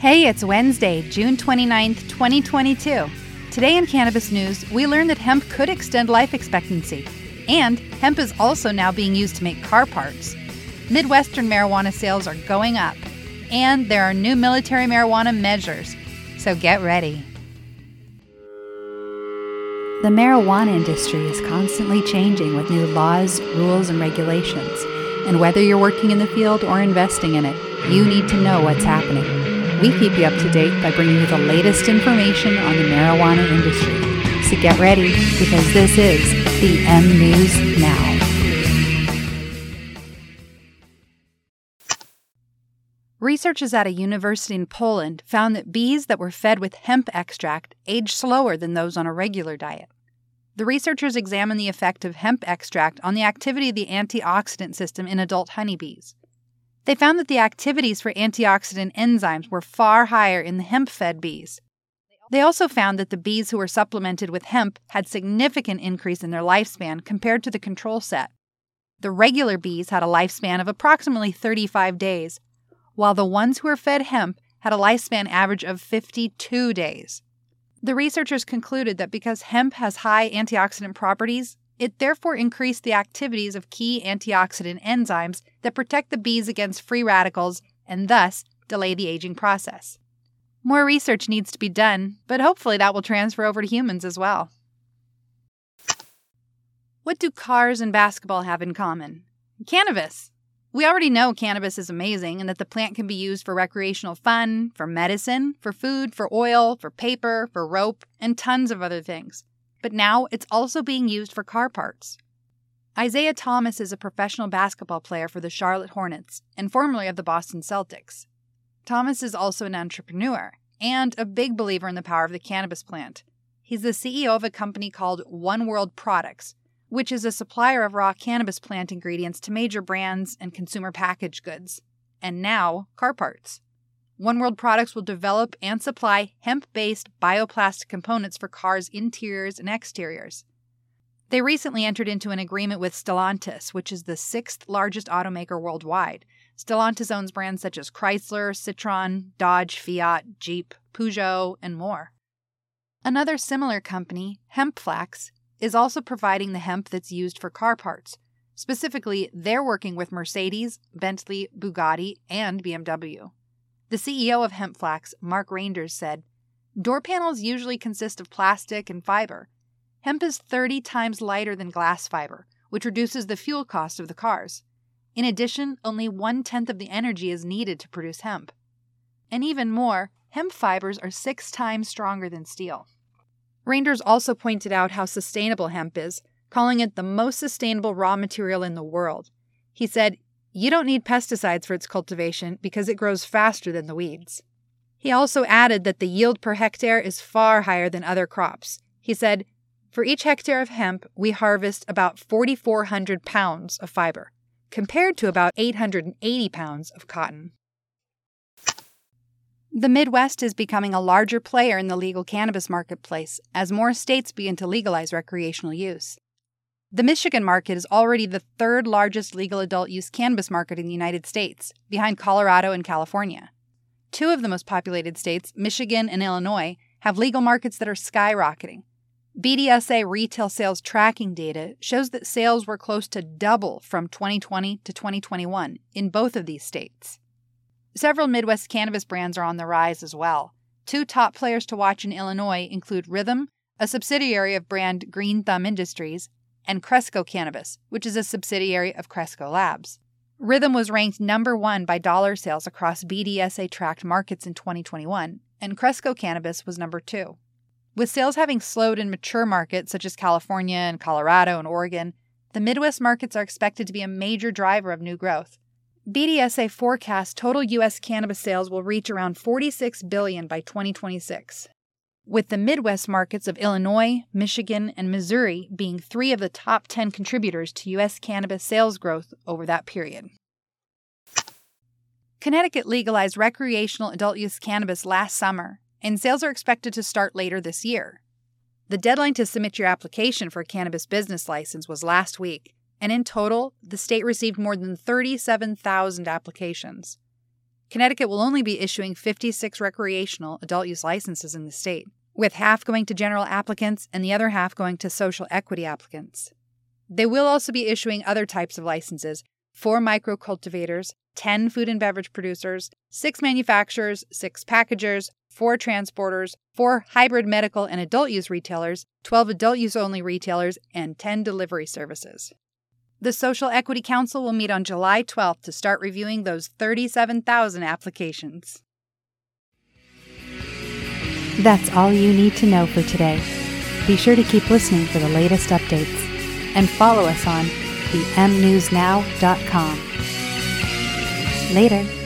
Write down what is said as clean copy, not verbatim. Hey, it's Wednesday, June 29th, 2022. Today in Cannabis News, we learned that hemp could extend life expectancy. And hemp is also now being used to make car parts. Midwestern marijuana sales are going up. And there are new military marijuana measures. So get ready. The marijuana industry is constantly changing with new laws, rules, and regulations. And whether you're working in the field or investing in it, you need to know what's happening. We keep you up to date by bringing you the latest information on the marijuana industry. So get ready, because this is the M News Now. Researchers at a university in Poland found that bees that were fed with hemp extract aged slower than those on a regular diet. The researchers examined the effect of hemp extract on the activity of the antioxidant system in adult honeybees. They found that the activities for antioxidant enzymes were far higher in the hemp-fed bees. They also found that the bees who were supplemented with hemp had significant increase in their lifespan compared to the control set. The regular bees had a lifespan of approximately 35 days, while the ones who were fed hemp had a lifespan average of 52 days. The researchers concluded that because hemp has high antioxidant properties, it therefore increased the activities of key antioxidant enzymes that protect the bees against free radicals and thus delay the aging process. More research needs to be done, but hopefully that will transfer over to humans as well. What do cars and basketball have in common? Cannabis. We already know cannabis is amazing and that the plant can be used for recreational fun, for medicine, for food, for oil, for paper, for rope, and tons of other things. But now it's also being used for car parts. Isiah Thomas is a professional basketball player for the Charlotte Hornets and formerly of the Boston Celtics. Thomas is also an entrepreneur and a big believer in the power of the cannabis plant. He's the CEO of a company called One World Products, which is a supplier of raw cannabis plant ingredients to major brands and consumer packaged goods, and now car parts. One World Products will develop and supply hemp-based bioplastic components for cars' interiors and exteriors. They recently entered into an agreement with Stellantis, which is the sixth largest automaker worldwide. Stellantis owns brands such as Chrysler, Citroen, Dodge, Fiat, Jeep, Peugeot, and more. Another similar company, Hempflax, is also providing the hemp that's used for car parts. Specifically, they're working with Mercedes, Bentley, Bugatti, and BMW. The CEO of Hempflax, Mark Reinders, said, "Door panels usually consist of plastic and fiber. Hemp is 30 times lighter than glass fiber, which reduces the fuel cost of the cars. In addition, only 1/10 of the energy is needed to produce hemp. And even more, hemp fibers are 6 times stronger than steel." Reinders also pointed out how sustainable hemp is, calling it the most sustainable raw material in the world. He said, "You don't need pesticides for its cultivation because it grows faster than the weeds." He also added that the yield per hectare is far higher than other crops. He said, "For each hectare of hemp, we harvest about 4,400 pounds of fiber, compared to about 880 pounds of cotton." The Midwest is becoming a larger player in the legal cannabis marketplace as more states begin to legalize recreational use. The Michigan market is already the third largest legal adult-use cannabis market in the United States, behind Colorado and California. Two of the most populated states, Michigan and Illinois, have legal markets that are skyrocketing. BDSA retail sales tracking data shows that sales were close to double from 2020 to 2021 in both of these states. Several Midwest cannabis brands are on the rise as well. Two top players to watch in Illinois include Rhythm, a subsidiary of brand Green Thumb Industries, and Cresco Cannabis, which is a subsidiary of Cresco Labs. Rhythm was ranked number 1 by dollar sales across BDSA-tracked markets in 2021, and Cresco Cannabis was number 2. With sales having slowed in mature markets such as California and Colorado and Oregon, the Midwest markets are expected to be a major driver of new growth. BDSA forecasts total U.S. cannabis sales will reach around $46 billion by 2026. With the Midwest markets of Illinois, Michigan, and Missouri being 3 of the top 10 contributors to U.S. cannabis sales growth over that period. Connecticut legalized recreational adult-use cannabis last summer, and sales are expected to start later this year. The deadline to submit your application for a cannabis business license was last week, and in total, the state received more than 37,000 applications. Connecticut will only be issuing 56 recreational adult-use licenses in the state, with half going to general applicants and the other half going to social equity applicants. They will also be issuing other types of licenses: 4 microcultivators, 10 food and beverage producers, 6 manufacturers, 6 packagers, 4 transporters, 4 hybrid medical and adult-use retailers, 12 adult-use-only retailers, and 10 delivery services. The Social Equity Council will meet on July 12th to start reviewing those 37,000 applications. That's all you need to know for today. Be sure to keep listening for the latest updates and follow us on themnewsnow.com. Later.